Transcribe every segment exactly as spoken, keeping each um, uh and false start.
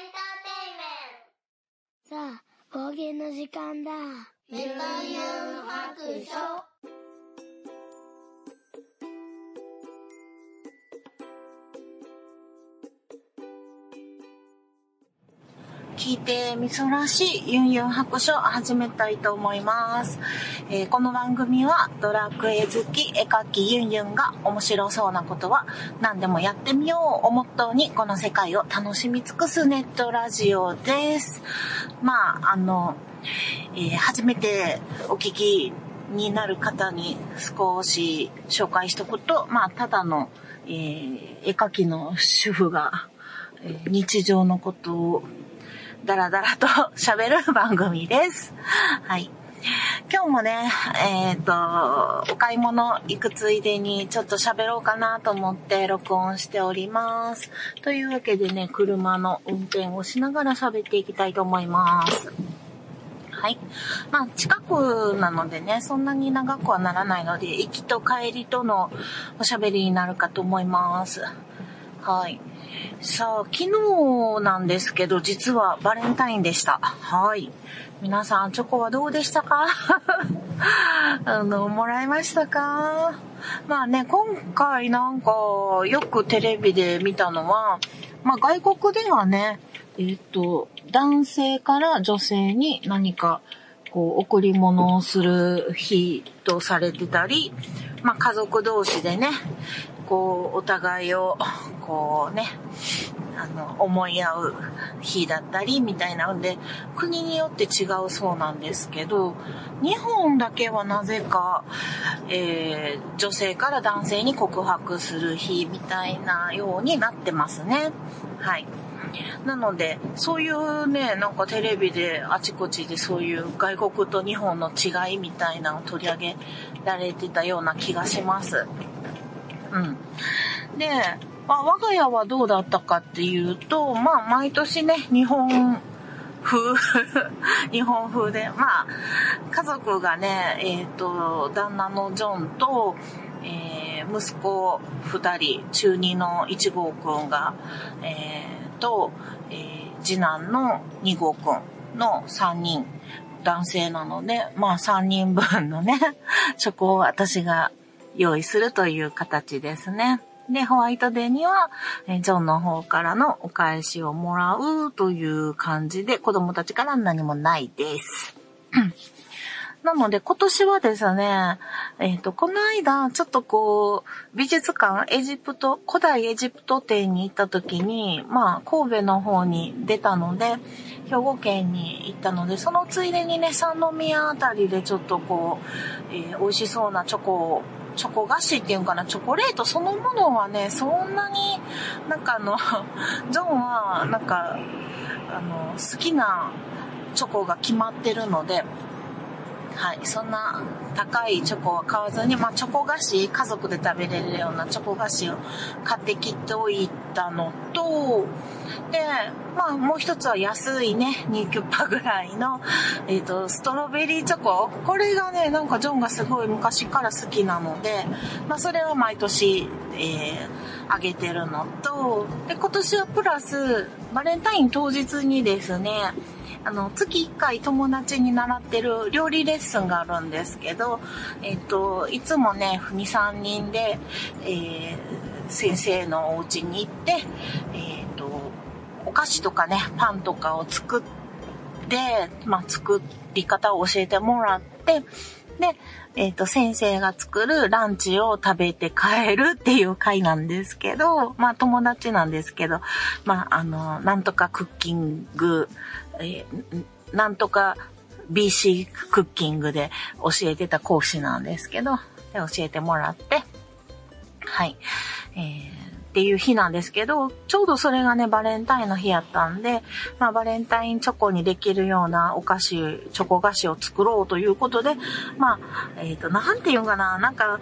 ンターテイメント。さあ、冒険の時間だ。メタユン白書。聞いてみそらしいユンユン白書を始めたいと思います、えー、この番組はドラクエ好き絵描きユンユンが面白そうなことは何でもやってみようをモットーにこの世界を楽しみ尽くすネットラジオです。まああの、えー、初めてお聞きになる方に少し紹介しておくと、まあただの、えー、絵描きの主婦が日常のことをだらだらと喋る番組です。はい。今日もね、えっと、お買い物行くついでにちょっと喋ろうかなと思って録音しております。というわけでね、車の運転をしながら喋っていきたいと思います。はい。まあ、近くなのでね、そんなに長くはならないので、行きと帰りとのおしゃべりになるかと思います。はい。さあ、昨日なんですけど、実はバレンタインでした。はい。皆さん、チョコはどうでしたか？あの、もらいましたか？まあね、今回なんか、よくテレビで見たのは、まあ外国ではね、えっと、男性から女性に何か、こう、贈り物をする日とされてたり、まあ家族同士でね、こうお互いをこうねあの思い合う日だったりみたいなので国によって違うそうなんですけど、日本だけはなぜか、えー、女性から男性に告白する日みたいなようになってますね。はい。なのでそういうね、なんかテレビであちこちでそういう外国と日本の違いみたいなのを取り上げられてたような気がします。うん、で、まあ、我が家はどうだったかっていうと、まあ毎年ね、日本風日本風で、まあ家族がね、えっと旦那のジョンと、えー、息子ふたり、中にのいち号くんが、えー、と、えー、次男のに号くんのさんにん、男性なので、まあさんにんぶんのねチョコを私が用意するという形ですね。で、ホワイトデーにはジョンの方からのお返しをもらうという感じで、子供たちから何もないです。なので今年はですね、えっと、この間ちょっとこう美術館、エジプト、古代エジプト展に行った時に、まあ神戸の方に出たので、兵庫県に行ったので、そのついでにね、三宮あたりでちょっとこう、えー、美味しそうなチョコをチョコ菓子っていうかな、チョコレートそのものはね、そんなになんかあのジョンはなんかあの好きなチョコが決まってるので、はい、そんな高いチョコは買わずに、まあチョコ菓子、家族で食べれるようなチョコ菓子を買ってきておいたのと、で、まあもう一つは安いね、にキュッパぐらいの、えっと、ストロベリーチョコ。これがね、なんかジョンがすごい昔から好きなので、まあそれは毎年、えー、あげてるのと、で、今年はプラス、バレンタイン当日にですね、あの、月いっかい友達に習ってる料理レッスンがあるんですけど、えっと、いつもね、に、さんにんで、えー、先生のお家に行って、えっと、お菓子とかね、パンとかを作って、まあ、作り方を教えてもらって、で、えっと、先生が作るランチを食べて帰るっていう会なんですけど、まあ、友達なんですけど、まあ、あの、なんとかクッキング、えー、なんとか ビーシー クッキングで教えてた講師なんですけど、で教えてもらって、はい、えー、っていう日なんですけど、ちょうどそれがね、バレンタインの日やったんで、まあ、バレンタインチョコにできるようなお菓子、チョコ菓子を作ろうということで、まあ、えっと、なんていうかな、なんか、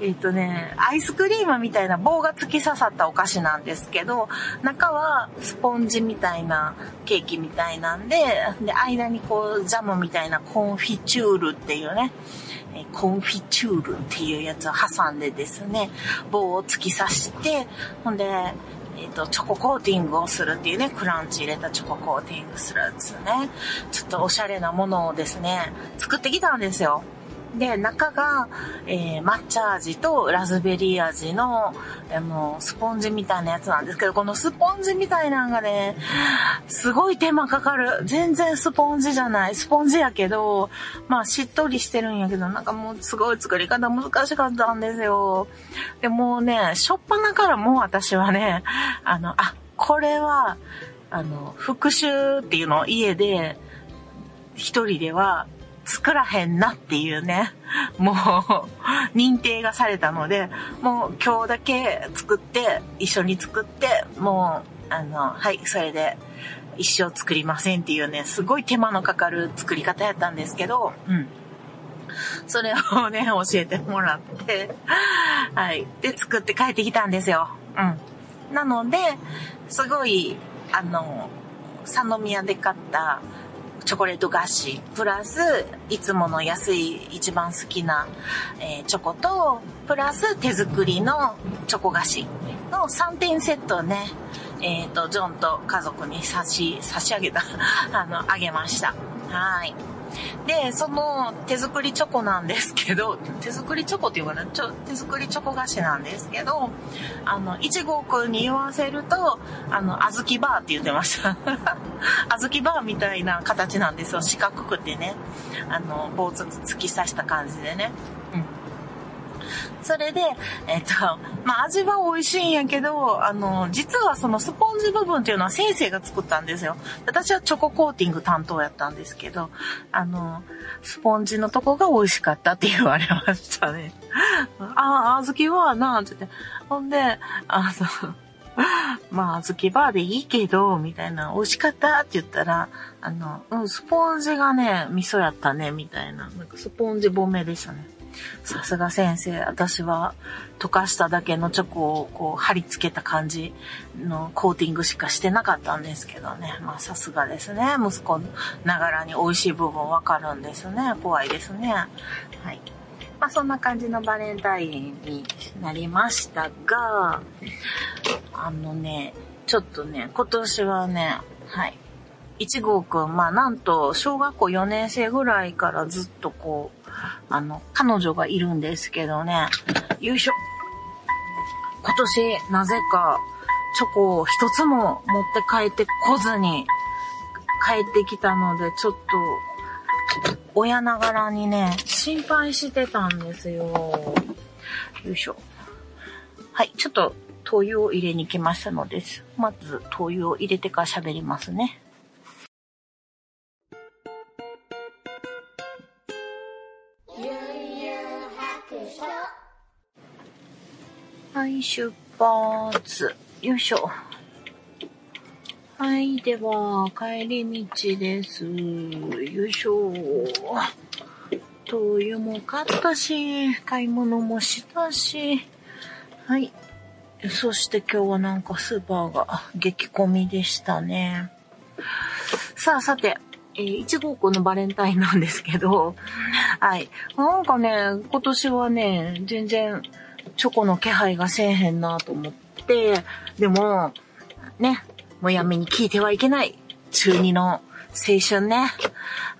えっとね、アイスクリームみたいな棒が突き刺さったお菓子なんですけど、中はスポンジみたいなケーキみたいなんで、で、間にこうジャムみたいなコンフィチュールっていうね、コンフィチュールっていうやつを挟んでですね、棒を突き刺して、ほんで、えっと、チョココーティングをするっていうね、クランチ入れたチョココーティングするっつうね、ちょっとおしゃれなものをですね、作ってきたんですよ。で、中が、えー、抹茶味とラズベリー味の、あの、スポンジみたいなやつなんですけど、このスポンジみたいなのがね、すごい手間かかる。全然スポンジじゃない。スポンジやけど、まあ、しっとりしてるんやけど、なんかもうすごい作り方難しかったんですよ。で、もうね、しょっぱなからもう私はね、あの、あ、これは、あの、復習っていうのを家で、一人では、作らへんなっていうね、もう認定がされたので、もう今日だけ作って一緒に作って、もうあのはいそれで一生作りませんっていうね、すごい手間のかかる作り方やったんですけど、うん、それをね教えてもらって、はいで作って帰ってきたんですよ。うん、なので、すごいあの三宮で買った。チョコレート菓子プラスいつもの安い一番好きな、えー、チョコとプラス手作りのチョコ菓子のさんてんセットをね、えっとジョンと家族に差し差し上げたあのあげました。はい。でその手作りチョコなんですけど、手作りチョコっていうかな、ちょ手作りチョコ菓子なんですけど、あのいち号くんに言わせるとあのあずきバーって言ってました。あずきバーみたいな形なんですよ。四角くてね、あの棒つ突き刺した感じでね。うん。それでえっとまあ味は美味しいんやけど、あの実はそのスポンジ部分っていうのは先生が作ったんですよ。私はチョココーティング担当やったんですけど、あのスポンジのとこが美味しかったって言われましたね。ああ小豆はなって言って、ほんであのまあ小豆バーでいいけどみたいな、美味しかったって言ったら、あのうんスポンジがね味噌やったねみたいな、なんかスポンジ褒めでしたね。さすが先生、私は溶かしただけのチョコをこう貼り付けた感じのコーティングしかしてなかったんですけどね。まあさすがですね。息子ながらに美味しい部分わかるんですね。怖いですね。はい。まあそんな感じのバレンタインになりましたが、あのね、ちょっとね、今年はね、はい。いち号くん、まあなんと小学校よねん生ぐらいからずっとこう、あの、彼女がいるんですけどね。よいしょ。今年、なぜか、チョコを一つも持って帰ってこずに、帰ってきたので、ちょっと、親ながらにね、心配してたんですよ。よいしょ。はい、ちょっと、灯油を入れに来ましたのです。まず、灯油を入れてから喋りますね。はい、出発。よいしょ。はい、では、帰り道です。よいしょ。灯油も買ったし、買い物もしたし。はい。そして今日はなんかスーパーが激混みでしたね。さあ、さて。えー、いち号くんのバレンタインなんですけど、はい。なんかね、今年はね、全然チョコの気配がせえへんなと思って、でも、ね、もやみに聞いてはいけない。中二の青春ね。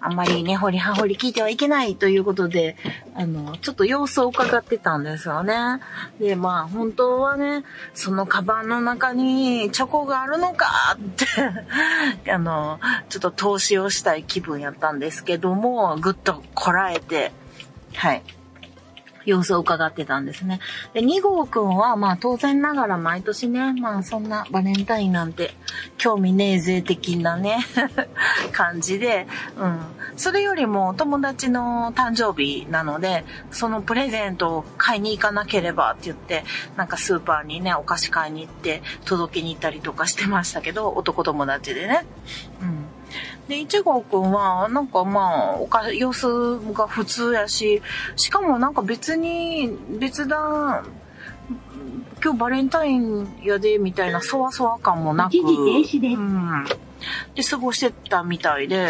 あんまりね、掘り葉掘り聞いてはいけないということで、あの、ちょっと様子を伺ってたんですよね。で、まあ、本当はね、そのカバンの中にチョコがあるのかって、あの、ちょっと投資をしたい気分やったんですけども、ぐっとこらえて、はい。様子を伺ってたんですね。で、に号くんは、まあ当然ながら毎年ね、まあそんなバレンタインなんて興味ねえぜ的なね、感じで、うん。それよりも友達の誕生日なので、そのプレゼントを買いに行かなければって言って、なんかスーパーにね、お菓子買いに行って届けに行ったりとかしてましたけど、男友達でね。うん。で、いち号くんは、なんかまあ、おか、様子が普通やし、しかもなんか別に、別段、今日バレンタインやで、みたいな、そわそわ感もなく、うん。で、過ごしてたみたいで、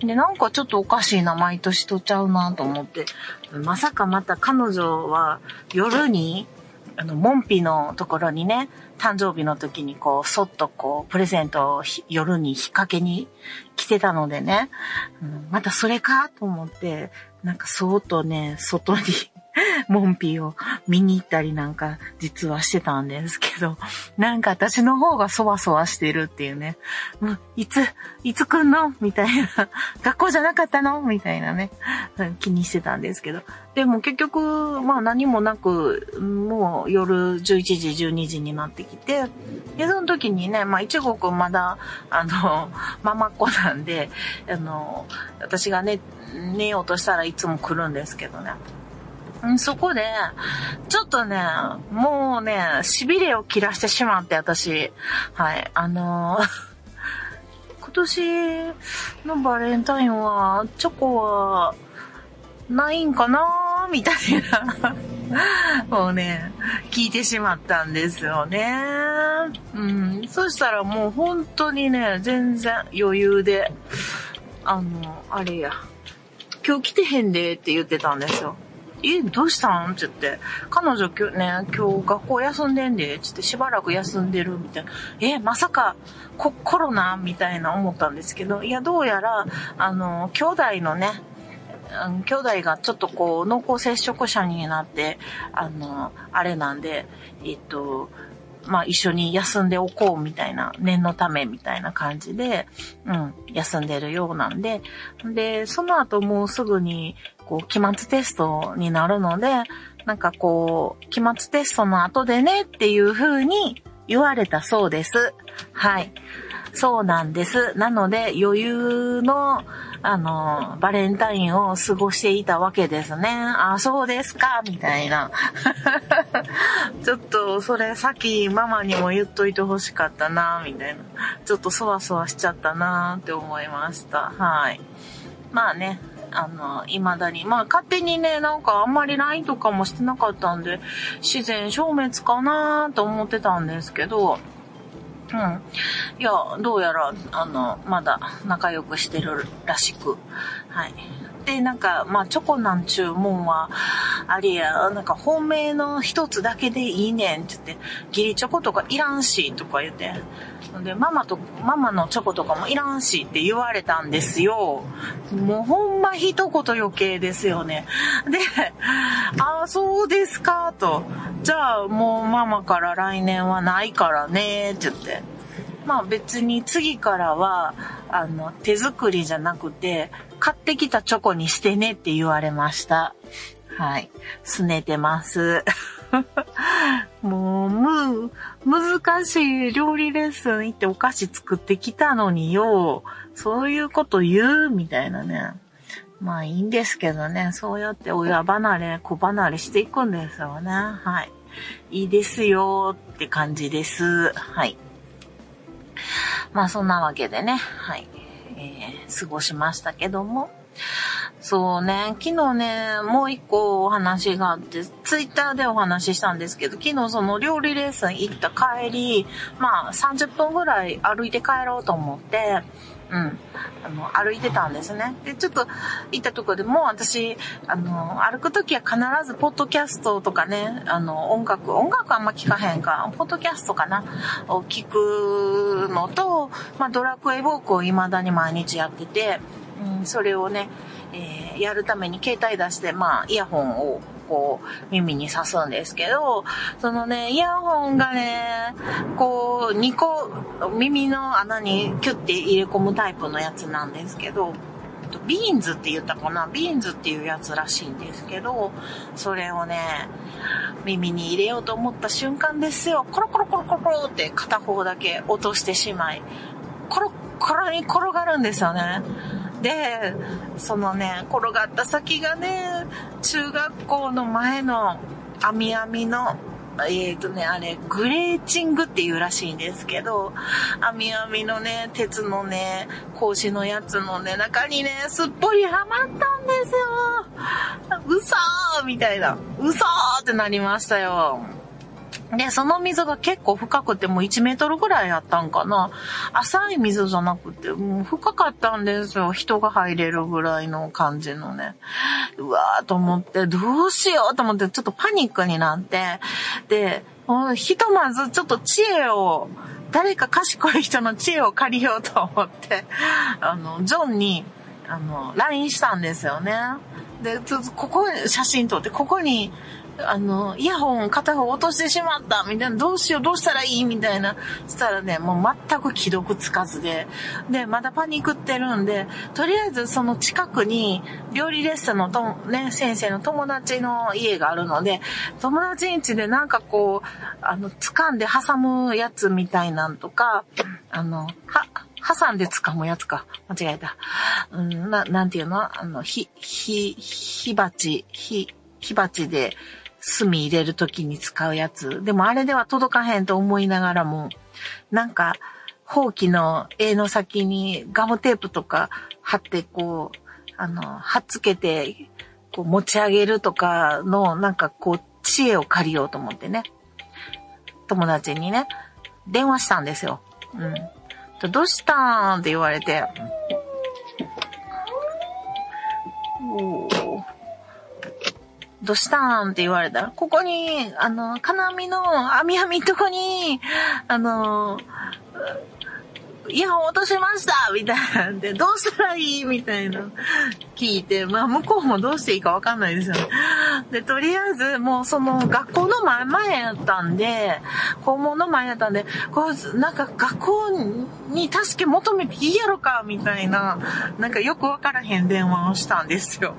で、なんかちょっとおかしいな、毎年とちゃうなと思って、まさかまた彼女は夜に、あの、門扉のところにね、誕生日の時にこうそっとこうプレゼントを夜に引っ掛けに来てたのでね、うん、またそれかと思ってなんかそーっとね外にモンピーを見に行ったりなんか実はしてたんですけど、なんか私の方がそわそわしてるっていうね、うん、いついつ来んのみたいな、学校じゃなかったのみたいなね、気にしてたんですけど、でも結局まあ何もなくもう夜じゅういちじじゅうにじになってきて、でその時にねまあいちごくんまだあのママっ子なんで、あの私がね寝ようとしたらいつも来るんですけどね。そこで、ちょっとね、もうね、痺れを切らしてしまって、私。はい。あのー、今年のバレンタインは、チョコは、ないんかなみたいなをうね、聞いてしまったんですよね。うん。そしたらもう本当にね、全然余裕で、あの、あれや、今日来てへんでって言ってたんですよ。え、どうしたんって言って、彼女きょ、ね、今日学校休んでんで、つってしばらく休んでるみたいな。え、まさかコ、コロナみたいな思ったんですけど、いや、どうやら、あの、兄弟のね、兄弟がちょっとこう、濃厚接触者になって、あの、あれなんで、えっと、まあ、一緒に休んでおこうみたいな、念のためみたいな感じで、うん、休んでるようなんで、で、その後もうすぐに、こう、期末テストになるので、なんかこう、期末テストの後でねっていう風に言われたそうです。はい。そうなんです。なので、余裕の、あの、バレンタインを過ごしていたわけですね。あ、そうですか、みたいな。ちょっと、それさっきママにも言っといてほしかったな、みたいな。ちょっとそわそわしちゃったな、って思いました。はい。まあね。あの、未だに。まあ、勝手にね、なんかあんまり ライン とかもしてなかったんで、自然消滅かなーと思ってたんですけど、うん。いや、どうやら、あの、まだ仲良くしてるらしく。はい。で、なんか、まあ、チョコなんちゅうもんは、あれや、なんか、本命の一つだけでいいねんって言って、義理チョコとかいらんし、とか言って、で、ママと、ママのチョコとかもいらんしって言われたんですよ。もうほんま一言余計ですよね。で、ああ、そうですか、と。じゃあ、もうママから来年はないからね、って言って。まあ別に次からは、あの、手作りじゃなくて、買ってきたチョコにしてねって言われました。はい。拗ねてます。もう、む、難しい料理レッスン行ってお菓子作ってきたのによ、そういうこと言うみたいなね。まあいいんですけどね、そうやって親離れ、子離れしていくんですよね。はい。いいですよって感じです。はい。まあそんなわけでね、はい。えー、過ごしましたけども。そうね、昨日ね、もう一個お話があって、ツイッターでお話ししたんですけど、昨日その料理レッスン行った帰り、まあさんじゅっぷんぐらい歩いて帰ろうと思って、うん、あの、歩いてたんですね。で、ちょっと行ったところでもう私、あの、歩くときは必ずポッドキャストとかね、あの、音楽、音楽あんま聞かへんか、ポッドキャストかな、を聞くのと、まあドラクエウォークを未だに毎日やってて、うん、それをね、えー、やるために携帯出して、まあ、イヤホンをこう、耳に刺すんですけど、そのね、イヤホンがね、こう、にこ、耳の穴にキュッて入れ込むタイプのやつなんですけど、ビーンズって言ったかな、ビーンズっていうやつらしいんですけど、それをね、耳に入れようと思った瞬間ですよ、コロコロコロコロコロって片方だけ落としてしまい、コロコロに転がるんですよね。で、そのね、転がった先がね、中学校の前の網網の、えっとね、あれ、グレーチングっていうらしいんですけど、網網のね、鉄のね、格子のやつのね、中にね、すっぽりはまったんですよ。うそーみたいな。うそーってなりましたよ。で、その水が結構深くて、もういちメートルぐらいあったんかな。浅い水じゃなくて、もう深かったんですよ。人が入れるぐらいの感じのね。うわーと思って、どうしようと思って、ちょっとパニックになって、で、ひとまずちょっと知恵を、誰か賢い人の知恵を借りようと思って、あの、ジョンに、あの、ライン したんですよね。で、ここ、写真撮って、ここに、あの、イヤホン片方落としてしまった、みたいな、どうしよう、どうしたらいいみたいな、したらね、もう全く既読つかずで、で、まだパニックってるんで、とりあえずその近くに、料理レッスンのと、ね、先生の友達の家があるので、友達ん家でなんかこう、あの、掴んで挟むやつみたいなんとか、あの、は、挟んで掴むやつか。間違えた。うん、な、なんていうの？あの、ひ、ひ、火鉢、ひ、火鉢で、炭入れるときに使うやつ。でもあれでは届かへんと思いながらも、なんか、ほうきの柄の先にガムテープとか貼って、こう、あの、貼っつけて、こう持ち上げるとかの、なんかこう、知恵を借りようと思ってね。友達にね、電話したんですよ。うん。どうしたーんって言われて。おー。どうしたーんって言われたら、ここに、あの、金網の網網のとこに、あの、イヤホン落としましたみたいなんで、どうしたらいいみたいな聞いて、まあ向こうもどうしていいかわかんないですよね。で、とりあえずもうその学校の前前やったんで、校門の前やったんで、こう、なんか学校に助け求めていいやろかみたいな、なんかよくわからへん電話をしたんですよ。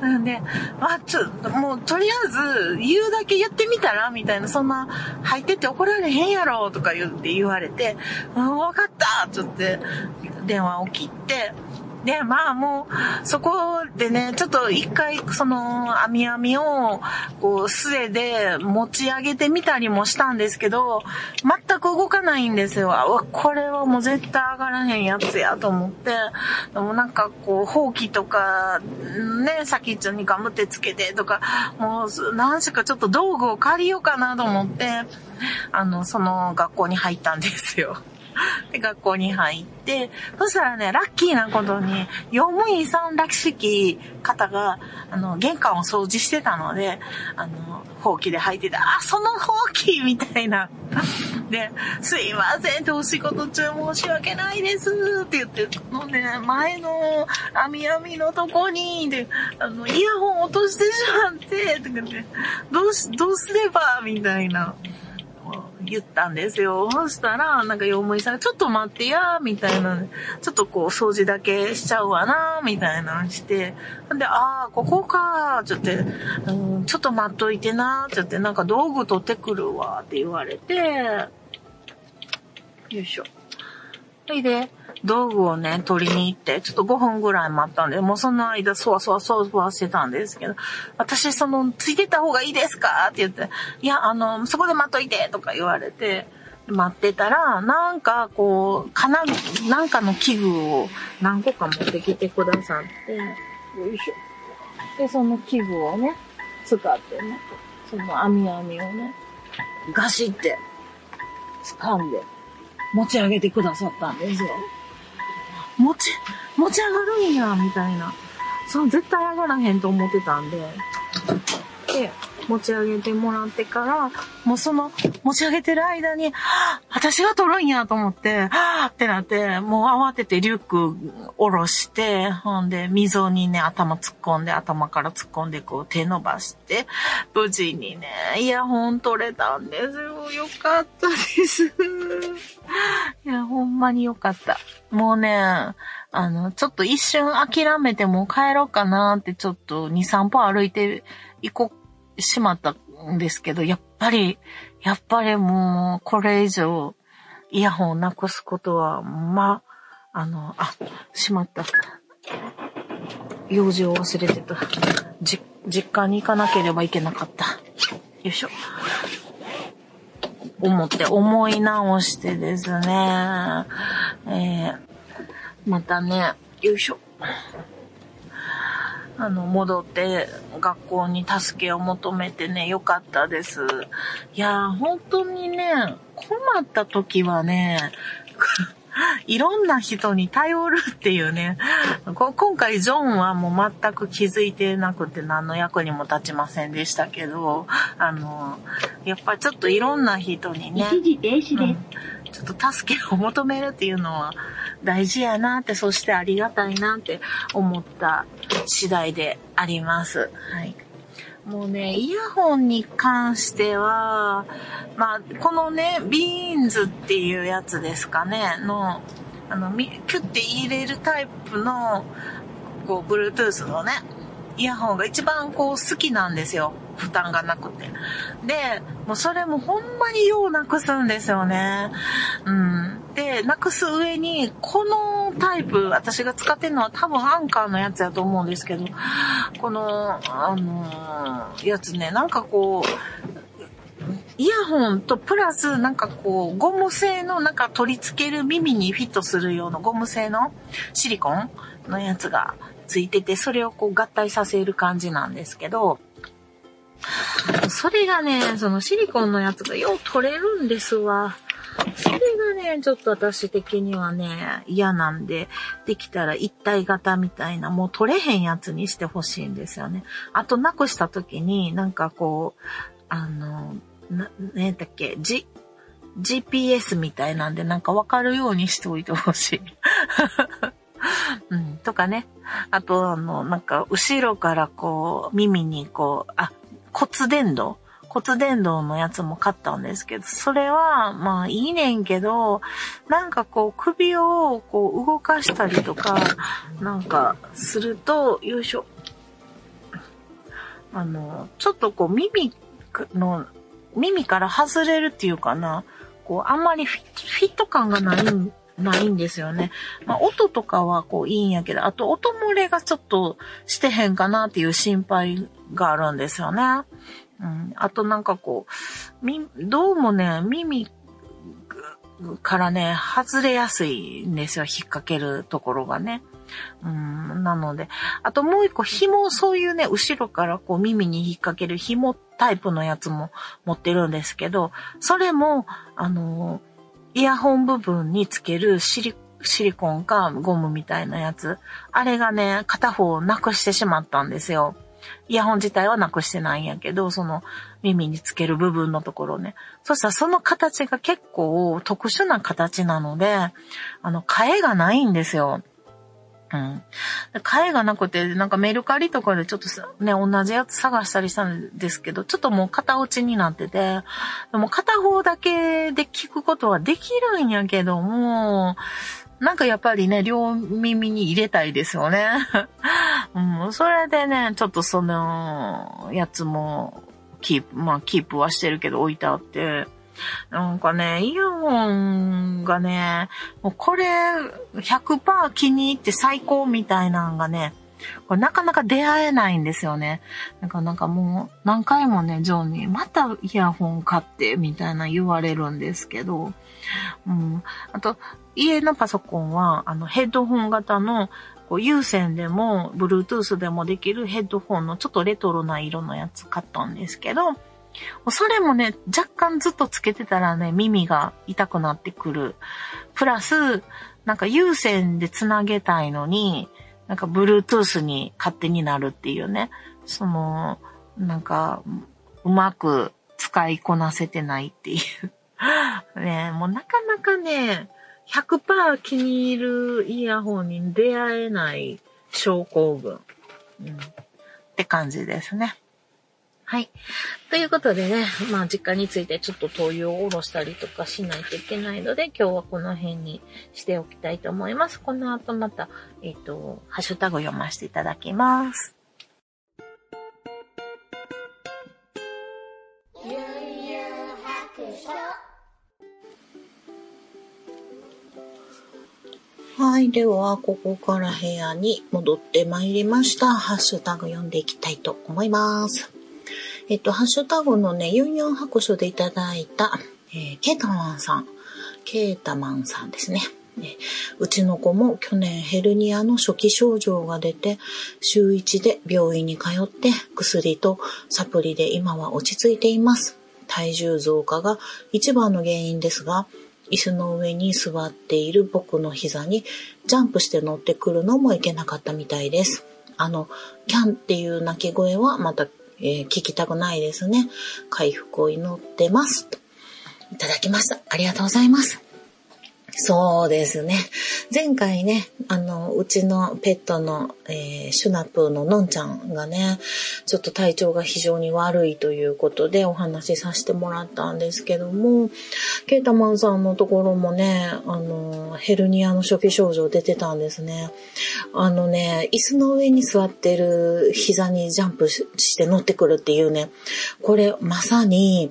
なんで、まあ、ちょ、もう、とりあえず、言うだけやってみたらみたいな、そんな、入ってって怒られへんやろとか言って言われて、うん、わかったちょっと、電話を切って、で、まあもう、そこでね、ちょっと一回、その、網網を、こう、杖で持ち上げてみたりもしたんですけど、全く動かないんですよ。わ、これはもう絶対上がらへんやつやと思って、でもなんかこう、ほうきとか、ね、先っちょにガムテつけてとか、もう、何しかちょっと道具を借りようかなと思って、あの、その学校に入ったんですよ。で、学校に入って、そしたらね、ラッキーなことに、用務員さんらしき方が、あの、玄関を掃除してたので、あの、ほうきで履いてて、あ、そのほうきみたいな。で、すいませんってお仕事中申し訳ないですって言って、のね、前の網網のとこに、で、あの、イヤホン落としてしまって、とかね、どうし、どうすればみたいな。言ったんですよ。そしたら、なんか用務員さんが、ちょっと待ってや、みたいな。ちょっとこう、掃除だけしちゃうわな、みたいなのして。で、ああ、ここか、ちょっと、うん、ちょっと待っといてな、ちょっと、なんか道具取ってくるわ、って言われて、よいしょ。それで、道具をね、取りに行って、ちょっとごふんぐらい待ったんで、もうその間、そわそわそわそわしてたんですけど、私、その、ついてた方がいいですかって言って、いや、あの、そこで待っといてとか言われて、待ってたら、なんか、こう、かな、なんかの器具を何個か持ってきてくださって、よいしょ。で、その器具をね、使ってね、その網網をね、ガシって、掴んで、持ち上げてくださったんですよ。持ち、持ち上がるんや、みたいな。そう、絶対上がらへんと思ってたんで。で、持ち上げてもらってから、もうその、持ち上げてる間に、はぁ、私が取るんやと思って、はぁってなって、もう慌ててリュック下ろして、ほんで、溝にね、頭突っ込んで、頭から突っ込んで、こう手伸ばして、無事にね、イヤホン取れたんですよ。よかったです。いや、ほんまによかった。もうね、あの、ちょっと一瞬諦めてもう帰ろうかなって、ちょっとに、さん歩歩いていこうしまったんですけど、やっぱり、やっぱりもう、これ以上、イヤホンをなくすことは、ま、あの、あ、しまった。用事を忘れてた。じ、実家に行かなければいけなかった。よいしょ。思って、思い直してですね。えー、またね、よいしょ。あの、戻って学校に助けを求めてね、よかったです。いやー、本当にね、困った時はね、いろんな人に頼るっていうね。今回ジョンはもう全く気づいてなくて何の役にも立ちませんでしたけど、あのやっぱりちょっといろんな人にね、一時停止です、うん、ちょっと助けを求めるっていうのは大事やなって、そしてありがたいなって思った次第であります。はい。もうね、イヤホンに関しては、まあ、このね、ビーンズっていうやつですかね、の、あの、キュッて入れるタイプの、こう、Bluetooth のね、イヤホンが一番こう好きなんですよ。負担がなくて。で、もうそれもほんまにようなくすんですよね。うん。で、なくす上に、このタイプ、私が使ってるのは多分アンカーのやつやと思うんですけど、この、あのー、やつね、なんかこう、イヤホンとプラスなんかこうゴム製のなんか取り付ける耳にフィットするようなゴム製のシリコンのやつがついてて、それをこう合体させる感じなんですけど、それがね、そのシリコンのやつがよう取れるんですわ。それがね、ちょっと私的にはね、嫌なんで、できたら一体型みたいな、もう取れへんやつにしてほしいんですよね。あとなくした時になんかこう、あの、な、ねえだっけ、G、ジーピーエス みたいなんでなんかわかるようにしておいてほしい。うん、とかね。あと、あの、なんか、後ろからこう、耳にこう、あ、骨伝導骨伝導のやつも買ったんですけど、それは、まあいいねんけど、なんかこう、首をこう、動かしたりとか、なんか、すると、よいしょ。あの、ちょっとこう、耳の、耳から外れるっていうかな、こう、あんまりフィット感がない、ないんですよね。まあ、音とかはこういいんやけど、あと音漏れがちょっとしてへんかなっていう心配があるんですよね。うん。あとなんかこう、み、どうもね、耳からね、外れやすいんですよ。引っ掛けるところがね。うん、なので、あともう一個紐、そういうね、後ろからこう耳に引っ掛ける紐タイプのやつも持ってるんですけど、それも、あの、イヤホン部分につけるシリ、シリコンかゴムみたいなやつ、あれがね、片方なくしてしまったんですよ。イヤホン自体はなくしてないんやけど、その耳につける部分のところね。そしたらその形が結構特殊な形なので、あの、替えがないんですよ。うん。替えがなくて、なんかメルカリとかでちょっとね、同じやつ探したりしたんですけど、ちょっともう片落ちになってて、でも片方だけで聞くことはできるんやけども、なんかやっぱりね、両耳に入れたいですよね。うん、それでね、ちょっとその、やつも、キープ、まあキープはしてるけど置いてあって、なんかね、イヤホンがね、もうこれ ひゃくパーセント 気に入って最高みたいなのがね、これなかなか出会えないんですよね。なんかなんかもう何回もね、ジョンにまたイヤホン買ってみたいな言われるんですけど、うん、あと家のパソコンはあのヘッドホン型のこう有線でも Bluetooth でもできるヘッドホンのちょっとレトロな色のやつ買ったんですけど、それもね、若干ずっとつけてたらね、耳が痛くなってくる。プラス、なんか有線でつなげたいのに、なんか Bluetooth に勝手になるっていうね、その、なんか、うまく使いこなせてないっていう。ね、もうなかなかね、ひゃくパーセント 気に入るイヤホンに出会えない症候群。うん、って感じですね。はい。ということでね、まあ実家についてちょっと灯油をおろしたりとかしないといけないので、今日はこの辺にしておきたいと思います。この後また、えっと、ハッシュタグ読ませていただきます。ゆうゆう白書。はい。では、ここから部屋に戻ってまいりました。ハッシュタグ読んでいきたいと思います。えっと、ハッシュタグのね、ユンユン白書でいただいた、えー、ケータマンさん、ケータマンさんですね。ね、うちの子も去年ヘルニアの初期症状が出て、週いちで病院に通って薬とサプリで今は落ち着いています。体重増加が一番の原因ですが、椅子の上に座っている僕の膝にジャンプして乗ってくるのもいけなかったみたいです。あの、キャンっていう鳴き声はまた、えー、聞きたくないですね。回復を祈ってますと。いただきました。ありがとうございます。そうですね。前回ね、あの、うちのペットの、えー、シュナプーののんちゃんがね、ちょっと体調が非常に悪いということでお話しさせてもらったんですけども、ケータマンさんのところもね、あの、ヘルニアの初期症状出てたんですね。あのね、椅子の上に座ってる膝にジャンプして乗ってくるっていうね、これまさに、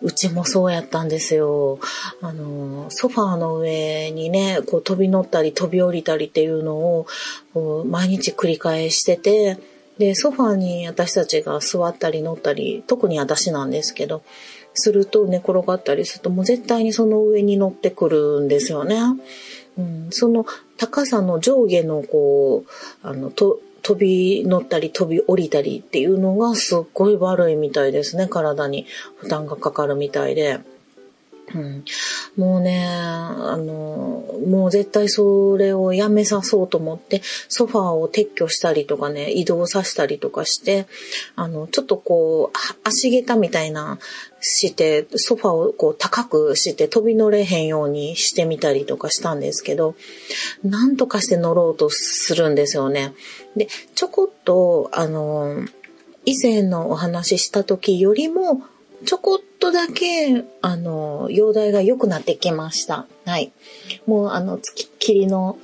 うちもそうやったんですよ。あの、ソファーの上にね、こう飛び乗ったり飛び降りたりっていうのをこう毎日繰り返してて、で、ソファーに私たちが座ったり乗ったり、特に私なんですけど、すると寝転がったりすると、もう絶対にその上に乗ってくるんですよね。うん、その高さの上下のこう、あの、と、飛び乗ったり飛び降りたりっていうのがすっごい悪いみたいですね。体に負担がかかるみたいで、うん、もうね、あの、もう絶対それをやめさそうと思ってソファーを撤去したりとかね、移動させたりとかして、あの、ちょっとこう足下駄みたいなしてソファーをこう高くして飛び乗れへんようにしてみたりとかしたんですけど、なんとかして乗ろうとするんですよね。で、ちょこっとあの以前のお話しした時よりもちょこっとだけ、あの、容体が良くなってきました。はい。もう、あの、付きっきりの、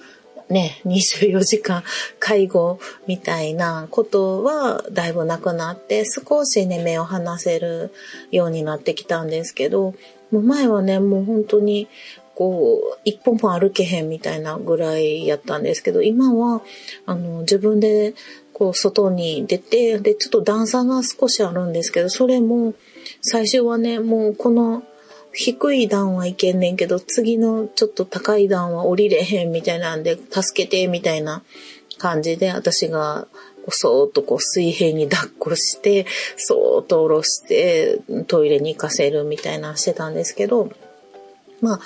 ね、にじゅうよじかん介護みたいなことは、だいぶなくなって、少しね、目を離せるようになってきたんですけど、もう前はね、もう本当に、こう、一歩も歩けへんみたいなぐらいやったんですけど、今は、あの、自分で、こう、外に出て、で、ちょっと段差が少しあるんですけど、それも、最初はね、もうこの低い段はいけんねんけど、次のちょっと高い段は降りれへんみたいなんで、助けてみたいな感じで、私がそーっとこう水平に抱っこして、そーっと下ろして、トイレに行かせるみたいなしてたんですけど、まあ、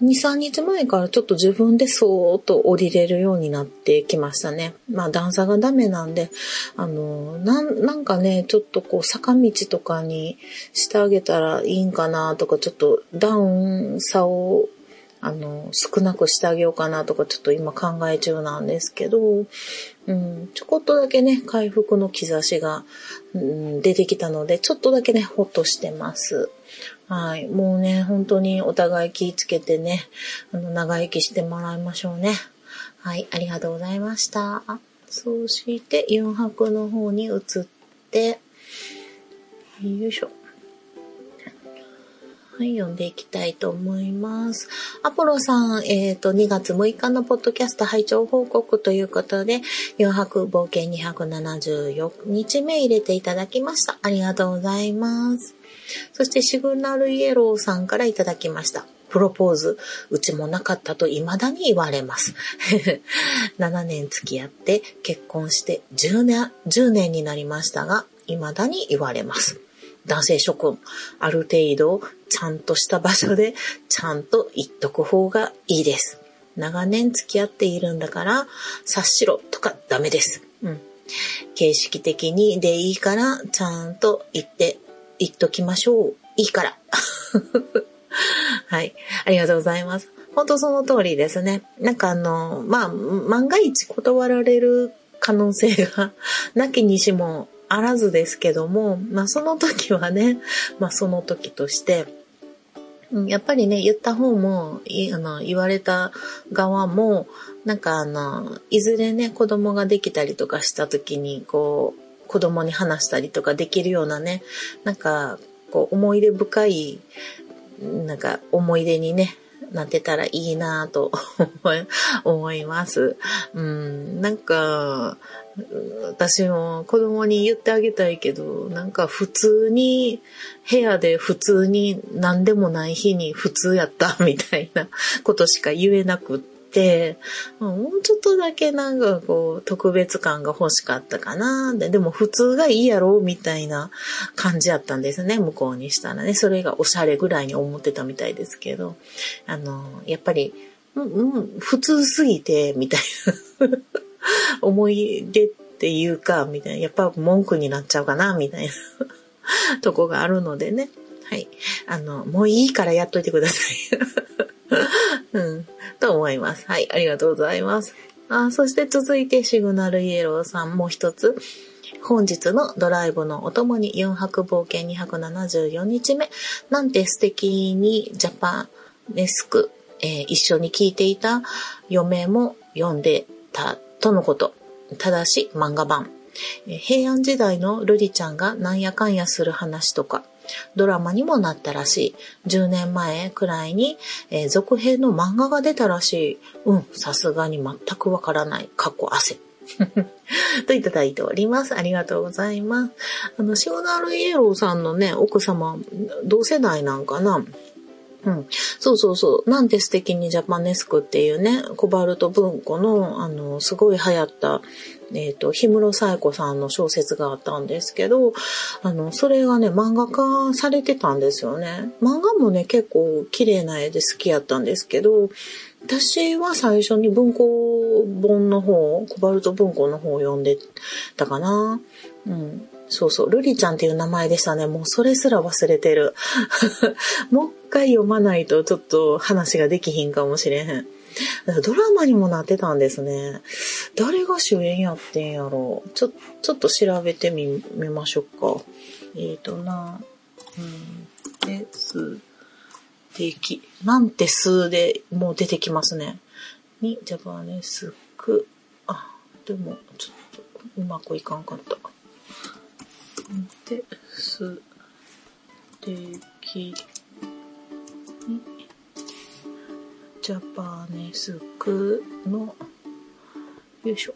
にさんにちまえからちょっと自分でそーっと降りれるようになってきましたね。まあ段差がダメなんで、あの、なん、なんかね、ちょっとこう坂道とかにしてあげたらいいんかなとか、ちょっと段差を、あの、少なくしてあげようかなとか、ちょっと今考え中なんですけど、うん、ちょこっとだけね、回復の兆しが、うん、出てきたので、ちょっとだけね、ほっとしてます。はい。もうね、本当にお互い気をつけてね、あの、長生きしてもらいましょうね。はい。ありがとうございました。そして、四泊の方に移って、よいしょ。はい。読んでいきたいと思います。アポロさん、えっと、にがつむいかのポッドキャスト拝聴報告ということで、四泊冒険にひゃくななじゅうよっかめ入れていただきました。ありがとうございます。そしてシグナルイエローさんからいただきました。プロポーズ、うちもなかったと未だに言われます。ななねん付き合って結婚してじゅうねん、じゅうねんになりましたが、未だに言われます。男性諸君、ある程度ちゃんとした場所でちゃんと言っとく方がいいです。長年付き合っているんだから察しろとかダメです。うん。形式的にでいいからちゃんと言って言っときましょう。いいから。はい。ありがとうございます。本当その通りですね。なんかあの、まあ、万が一断られる可能性がなきにしもあらずですけども、まあその時はね、まあその時として、やっぱりね、言った方も、あの、言われた側も、なんかあの、いずれね、子供ができたりとかした時に、こう、子供に話したりとかできるようなね、なんか、こう、思い出深い、なんか、思い出にね、なってたらいいなぁと思います。うん、なんか、私も子供に言ってあげたいけど、なんか普通に、部屋で普通に何でもない日に普通やったみたいなことしか言えなくって、て、もうちょっとだけなんかこう特別感が欲しかったかな。で、でも普通がいいやろみたいな感じやったんですね、向こうにしたらね。それがおしゃれぐらいに思ってたみたいですけど、あのやっぱり、うんうん、普通すぎてみたいな思い出っていうかみたいな、やっぱ文句になっちゃうかなみたいなとこがあるのでね。はい。あの、もういいからやっといてください。うん。と思います。はい。ありがとうございます。あ、そして続いてシグナルイエローさんもう一つ。本日のドライブのお供によんはく冒険にひゃくななじゅうよっかめ。なんて素敵にジャパネスク、えー、一緒に聞いていた嫁も読んでたとのこと。ただし漫画版。平安時代の瑠璃ちゃんがなんやかんやする話とか。ドラマにもなったらしい。じゅうねんまえくらいに、えー、続編の漫画が出たらしい。うん、さすがに全くわからない。かっこ汗。といただいております。ありがとうございます。あの、シグナルイエローさんのね、奥様、同世代なんかな。うん、そうそうそう。なんて素敵にジャパネスクっていうね、コバルト文庫の、あの、すごい流行った、えっと、氷室冴子さんの小説があったんですけど、あの、それがね、漫画化されてたんですよね。漫画もね、結構綺麗な絵で好きやったんですけど、私は最初に文庫本の方、コバルト文庫の方を読んでたかな。うん。そうそう、瑠璃ちゃんっていう名前でしたね。もうそれすら忘れてる。もう一回読まないとちょっと話ができひんかもしれへん。ドラマにもなってたんですね。誰が主演やってんやろう。ちょ、ちょっと調べてみ、みましょうか。えっとな、うん、です、でき、なんてすでもう出てきますね。に、ジャパネスク。あ、でも、ちょっとうまくいかんかった。です、でき、ジャパネスクの、よいしょ。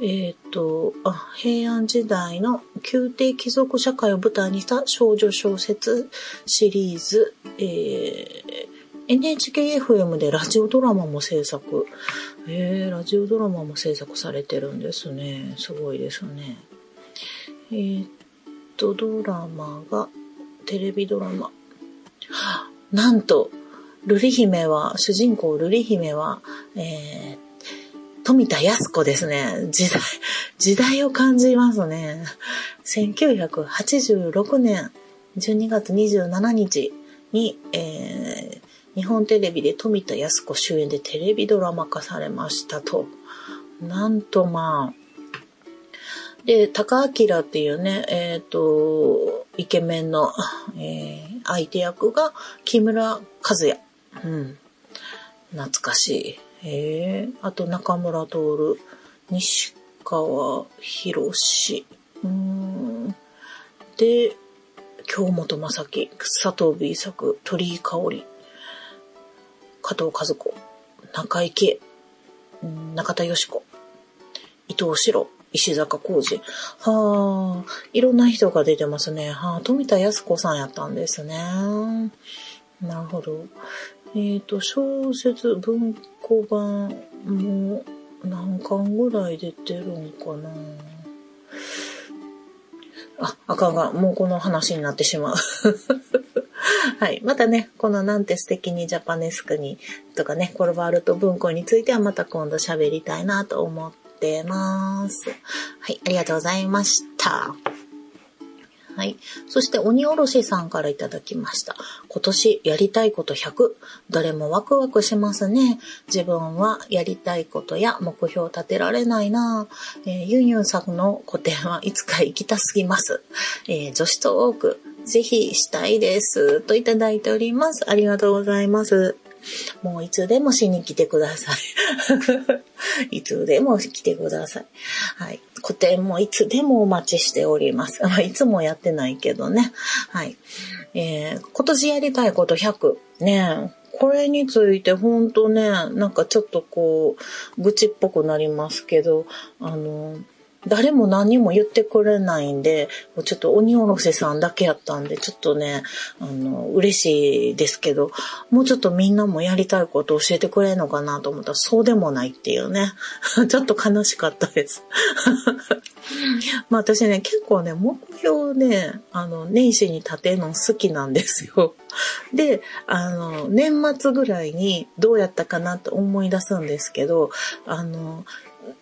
えっと、あ、平安時代の宮廷貴族社会を舞台にした少女小説シリーズ、えー、エヌエイチケーエフエム でラジオドラマも制作。えー、ラジオドラマも制作されてるんですね。すごいですね。えー、っと、ドラマが、テレビドラマ。なんと、瑠璃姫は、主人公瑠璃姫は、えー、富田靖子ですね。時代、時代を感じますね。せんきゅうひゃくはちじゅうろくねんじゅうにがつにじゅうしちにちに、えー日本テレビで富田靖子主演でテレビドラマ化されましたと。なんとまあ。で、高明っていうね、えっと、イケメンの、えー、相手役が木村和也。うん。懐かしい。えー、あと中村徹、西川博士。うーん。で、京本政樹、佐藤 B 作、鳥居香織。加藤和子、中井貴恵、中田佳子、伊藤四郎、石坂浩二。はあ、いろんな人が出てますね。はあ、富田靖子さんやったんですね。なるほど。えっと、小説、文庫版も何巻ぐらい出てるんかな。あ、あかんが、もうこの話になってしまう。はい。またね、このなんて素敵にジャパネスクに、とかね、コバルト文庫についてはまた今度喋りたいなと思ってます。はい。ありがとうございました。はい。そして、鬼おろしさんからいただきました。今年やりたいことひゃく。どれもワクワクしますね。自分はやりたいことや目標立てられないなぁ、えー。ユンユンさんの個展はいつか行きたすぎます。えー、女子トーク、ぜひしたいです。といただいております。ありがとうございます。もういつでもしに来てください。いつでも来てください。はい。個展もいつでもお待ちしております。まあ、いつもやってないけどね。はい。えー、今年やりたいことひゃく。ねえ。これについてほんとね、なんかちょっとこう、愚痴っぽくなりますけど、あの、誰も何も言ってくれないんで、ちょっと鬼おろせさんだけやったんで、ちょっとね、あの、嬉しいですけど、もうちょっとみんなもやりたいこと教えてくれるのかなと思ったら、そうでもないっていうね。ちょっと悲しかったです。まあ私ね、結構ね、目標ね、あの、年始に立てるの好きなんですよ。で、あの、年末ぐらいにどうやったかなと思い出すんですけど、あの、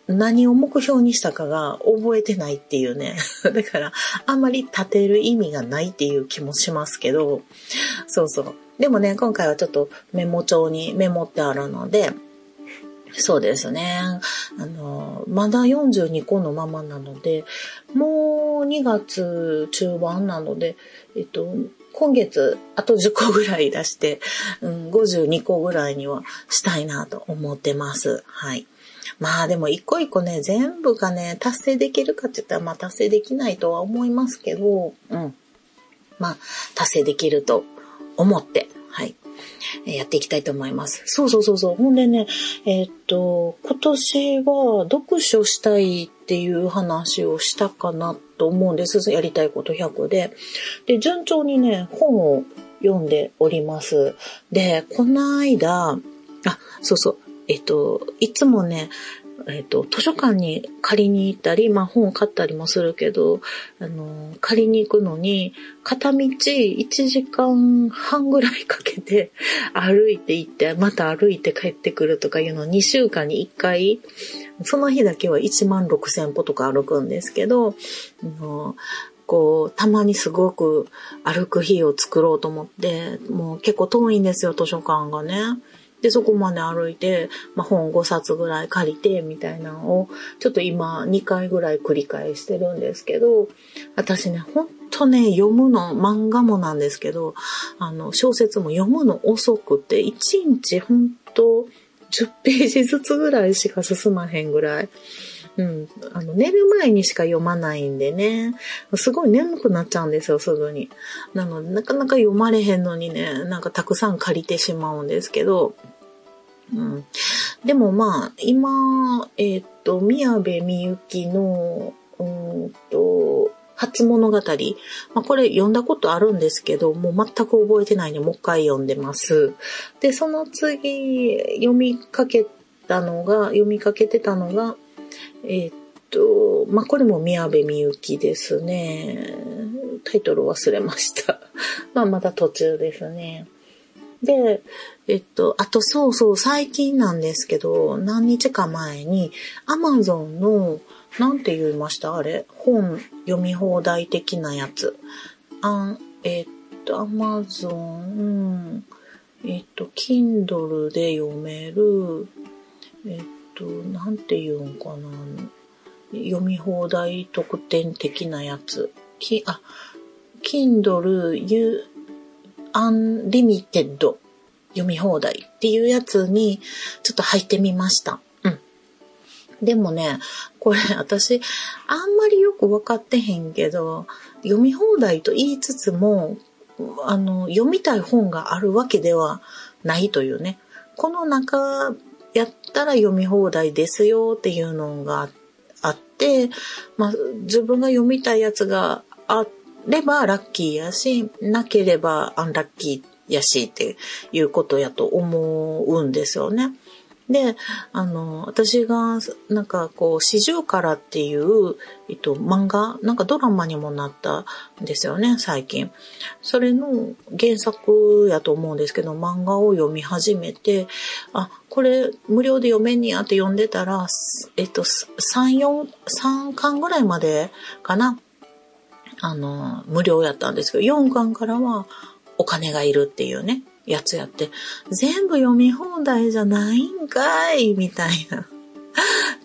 何を目標にしたかが覚えてないっていうね。だから、あんまり立てる意味がないっていう気もしますけど、そうそう。でもね、今回はちょっとメモ帳にメモってあるので、そうですね。あの、まだよんじゅうにこのままなので、もうにがつ中盤なので、えっと、今月あとじゅっこぐらい出して、うん、ごじゅうにこぐらいにはしたいなと思ってます。はい。まあでも一個一個ね、全部がね、達成できるかって言ったら、まあ達成できないとは思いますけど、うん。まあ、達成できると思って、はい。やっていきたいと思います。そうそうそうそう。ほんでね、えー、っと、今年は読書したいっていう話をしたかなと思うんです。やりたいことひゃくで。で、順調にね、本を読んでおります。で、この間、あ、そうそう。えっと、いつもね、えっと、図書館に借りに行ったり、まあ本を買ったりもするけど、あの、借りに行くのに、片道いちじかんはんぐらいかけて歩いて行って、また歩いて帰ってくるとかいうのをにしゅうかんにいっかい、その日だけはいちまんろくせんぽとか歩くんですけど、あのこう、たまにすごく歩く日を作ろうと思って、もう結構遠いんですよ、図書館がね。で、そこまで歩いて、まあ、本ごさつぐらい借りて、みたいなのを、ちょっと今にかいぐらい繰り返してるんですけど、私ね、ほんとね、読むの、漫画もなんですけど、あの、小説も読むの遅くて、いちにちほんとじゅっページずつぐらいしか進まへんぐらい。うん、あの、寝る前にしか読まないんでね、すごい眠くなっちゃうんですよ、すぐに。なので、なかなか読まれへんのにね、なんかたくさん借りてしまうんですけど、うん、でもまあ、今、えっと、宮部みゆきの、うんと、初物語。まあ、これ読んだことあるんですけど、もう全く覚えてないんで、もう一回読んでます。で、その次、読みかけたのが、読みかけてたのが、えっと、まあ、これも宮部みゆきですね。タイトル忘れました。まあ、まだ途中ですね。で、えっと、あとそうそう、最近なんですけど、何日か前に、アマゾンの、なんて言いましたあれ本読み放題的なやつ。あえっと、アマゾン、えっと、Kindle で読める、えっと、なんて言うんかな読み放題特典的なやつ。きあ、Kindle、ゆアンリミテッド読み放題っていうやつにちょっと入ってみました。うん。でもね、これ私あんまりよくわかってへんけど、読み放題と言いつつも、あの、読みたい本があるわけではないというね。この中やったら読み放題ですよっていうのがあって、まあ、自分が読みたいやつがあって、ればラッキーやし、なければアンラッキーやしっていうことやと思うんですよね。で、あの、私が、なんかこう、四十からっていう、えっと、漫画、なんかドラマにもなったんですよね、最近。それの原作やと思うんですけど、漫画を読み始めて、あ、これ無料で読めんにやって読んでたら、えっと、三、四、三巻ぐらいまでかな。あの、無料やったんですけど、よんかんからはお金がいるっていうね、やつやって、全部読み放題じゃないんかい、みたいな。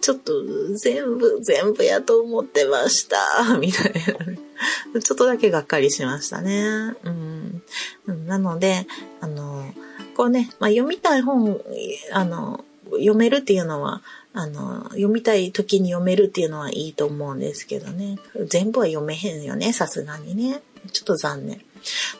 ちょっと、全部、全部やと思ってました、みたいな。ちょっとだけがっかりしましたね。うん、なので、あの、こうね、まあ、読みたい本、あの、読めるっていうのは、あの、読みたい時に読めるっていうのはいいと思うんですけどね。全部は読めへんよね、さすがにね。ちょっと残念。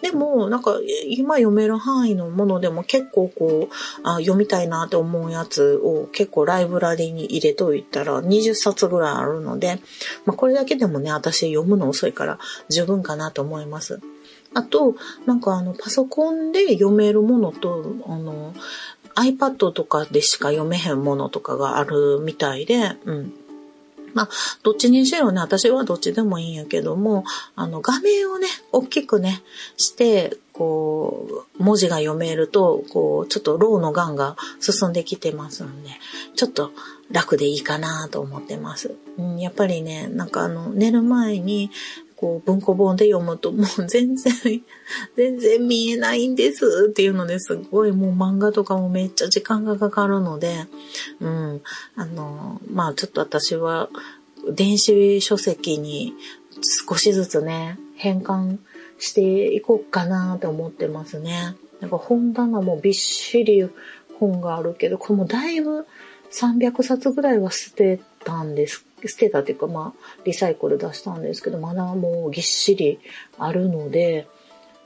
でもなんか今読める範囲のものでも結構こうあ読みたいなって思うやつを結構ライブラリに入れといたらにじゅっさつぐらいあるので、まあ、これだけでもね私読むの遅いから十分かなと思います。あとなんかあのパソコンで読めるものとあの iPad とかでしか読めへんものとかがあるみたいで、うんまあ、どっちにしろね、私はどっちでもいいんやけども、あの、画面をね、大きくね、して、こう、文字が読めると、こう、ちょっとローのガンが進んできてますので、ちょっと楽でいいかなと思ってます。うん、やっぱりね、なんかあの、寝る前に、こう、文庫本で読むと、もう全然、全然見えないんですっていうのですごい、もう漫画とかもめっちゃ時間がかかるので、うん、あの、まあちょっと私は、電子書籍に少しずつね、変換していこうかなと思ってますね。なんか本棚もびっしり本があるけど、これもだいぶさんびゃくさつぐらいは捨てたんですけど、捨てたっていうか、まあ、リサイクル出したんですけど、まだもうぎっしりあるので、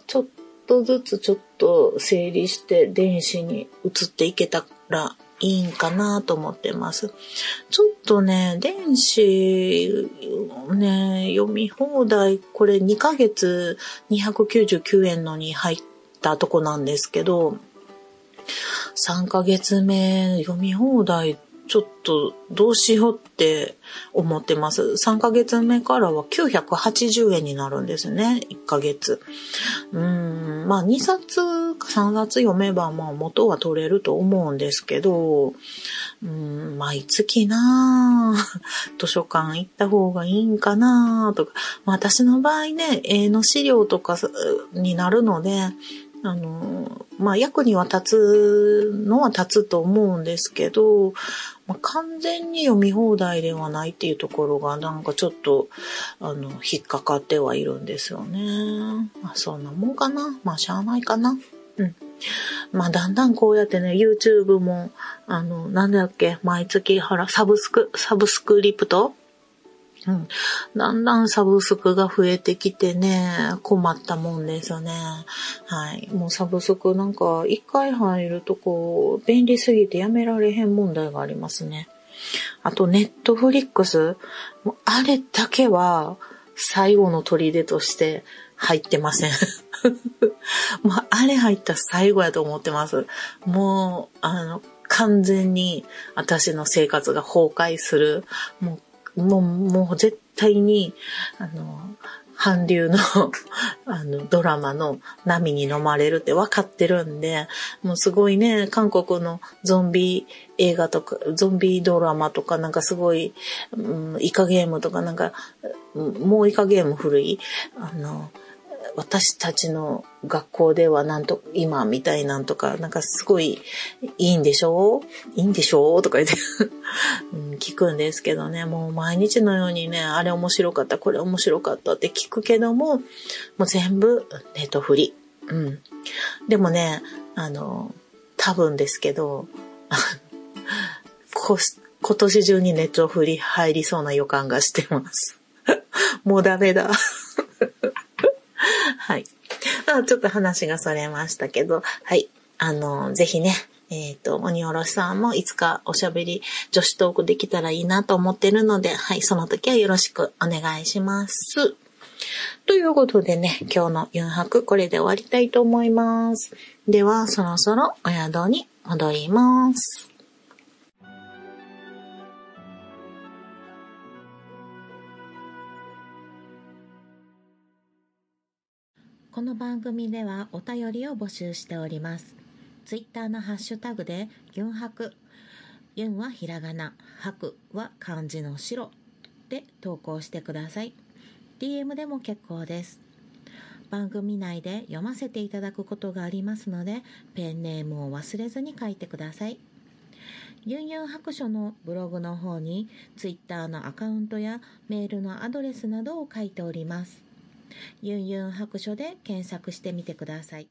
ちょっとずつちょっと整理して電子に移っていけたらいいんかなと思ってます。ちょっとね、電子をね、読み放題、これにかげつにひゃくきゅうじゅうきゅうえんのに入ったとこなんですけど、さんかげつめ読み放題ちょっとどうしようって思ってます。さんかげつめからはきゅうひゃくはちじゅうえんになるんですね。いっかげつ。うーん、まあにさつかさんさつ読めばまあ元は取れると思うんですけど、うーん、毎月なぁ、図書館行った方がいいんかなぁとか、まあ、私の場合ね、絵の資料とかになるので、あの、まあ、役には立つのは立つと思うんですけど、まあ、完全に読み放題ではないっていうところがなんかちょっと、あの、引っかかってはいるんですよね。まあ、そんなもんかな。まあ、しゃあないかな。うん。まあ、だんだんこうやってね、YouTube も、あの、なんだっけ、毎月払う、サブスク、サブスクリプトうん、だんだんサブスクが増えてきてね、困ったもんですね。はい。もうサブスクなんか一回入るとこう、便利すぎてやめられへん問題がありますね。あとネットフリックス、もうあれだけは最後の砦として入ってません。もうあれ入ったら最後やと思ってます。もう、あの、完全に私の生活が崩壊する。もうもう、もう絶対に、あの、韓流の、あの、ドラマの波に飲まれるって分かってるんで、もうすごいね、韓国のゾンビ映画とか、ゾンビドラマとかなんかすごい、うん、イカゲームとかなんか、もうイカゲーム古い、あの、私たちの学校ではなんと、今みたいなんとか、なんかすごいいいんでしょういいんでしょうとか言って、うん、聞くんですけどね、もう毎日のようにね、あれ面白かった、これ面白かったって聞くけども、もう全部ネットフリ。うん。でもね、あの、多分ですけど、こ今年中にネットフリ入りそうな予感がしてます。もうダメだ。はい。あ、ちょっと話がそれましたけど、はい。あの、ぜひね、えっと、鬼おろしさんもいつかおしゃべり女子トークできたらいいなと思ってるので、はい、その時はよろしくお願いします。ということでね、今日のゆん白、これで終わりたいと思います。では、そろそろお宿に戻ります。この番組ではお便りを募集しております。ツイッターのハッシュタグでユン白、ユンはひらがな、白は漢字の白で投稿してください。ディーエム でも結構です。番組内で読ませていただくことがありますので、ペンネームを忘れずに書いてください。ユンユン白書のブログの方にツイッターのアカウントやメールのアドレスなどを書いております。ユンユン白書で検索してみてください。